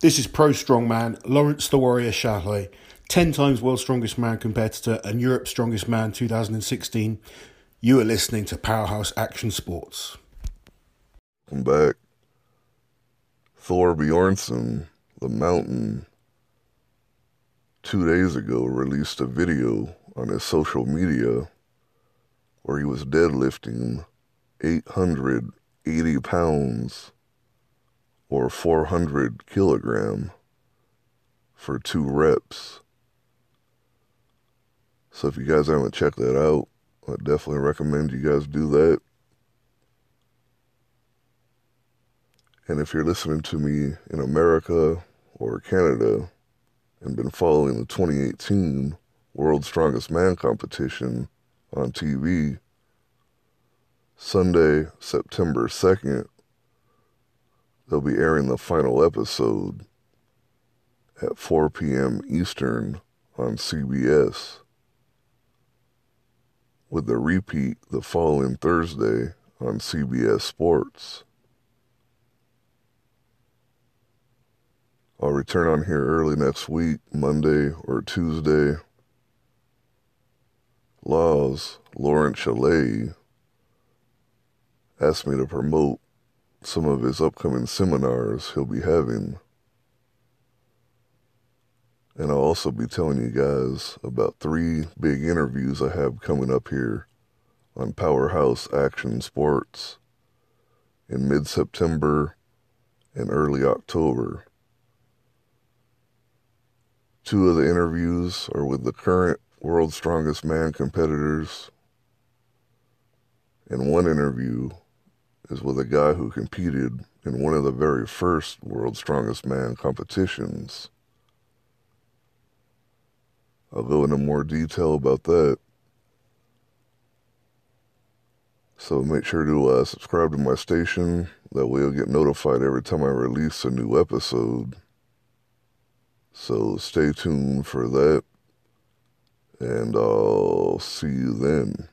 This is pro strongman Lawrence the Warrior Shahlaei, 10 times world's strongest man competitor and Europe's strongest man 2016. You are listening to Powerhouse Action Sports. Welcome back. Thor Bjornsson, the Mountain, 2 days ago released a video on his social media where he was deadlifting 880 pounds or 400 kilogram for 2 reps. So if you guys haven't checked that out, I definitely recommend you guys do that. And if you're listening to me in America or Canada and been following the 2018 World's Strongest Man competition on TV, Sunday, September 2nd, they'll be airing the final episode at 4 p.m. Eastern on CBS, with the repeat the following Thursday on CBS Sports. I'll return on here early next week, Monday or Tuesday. Lawrence Shahlaei asked me to promote some of his upcoming seminars he'll be having. And I'll also be telling you guys about 3 big interviews I have coming up here on Powerhouse Action Sports in mid-September and early October. 2 of the interviews are with the current World's Strongest Man competitors, and 1 interview is with a guy who competed in one of the very first World's Strongest Man competitions. I'll go into more detail about that, so make sure to subscribe to my station. That way you'll get notified every time I release a new episode. So stay tuned for that, and I'll see you then.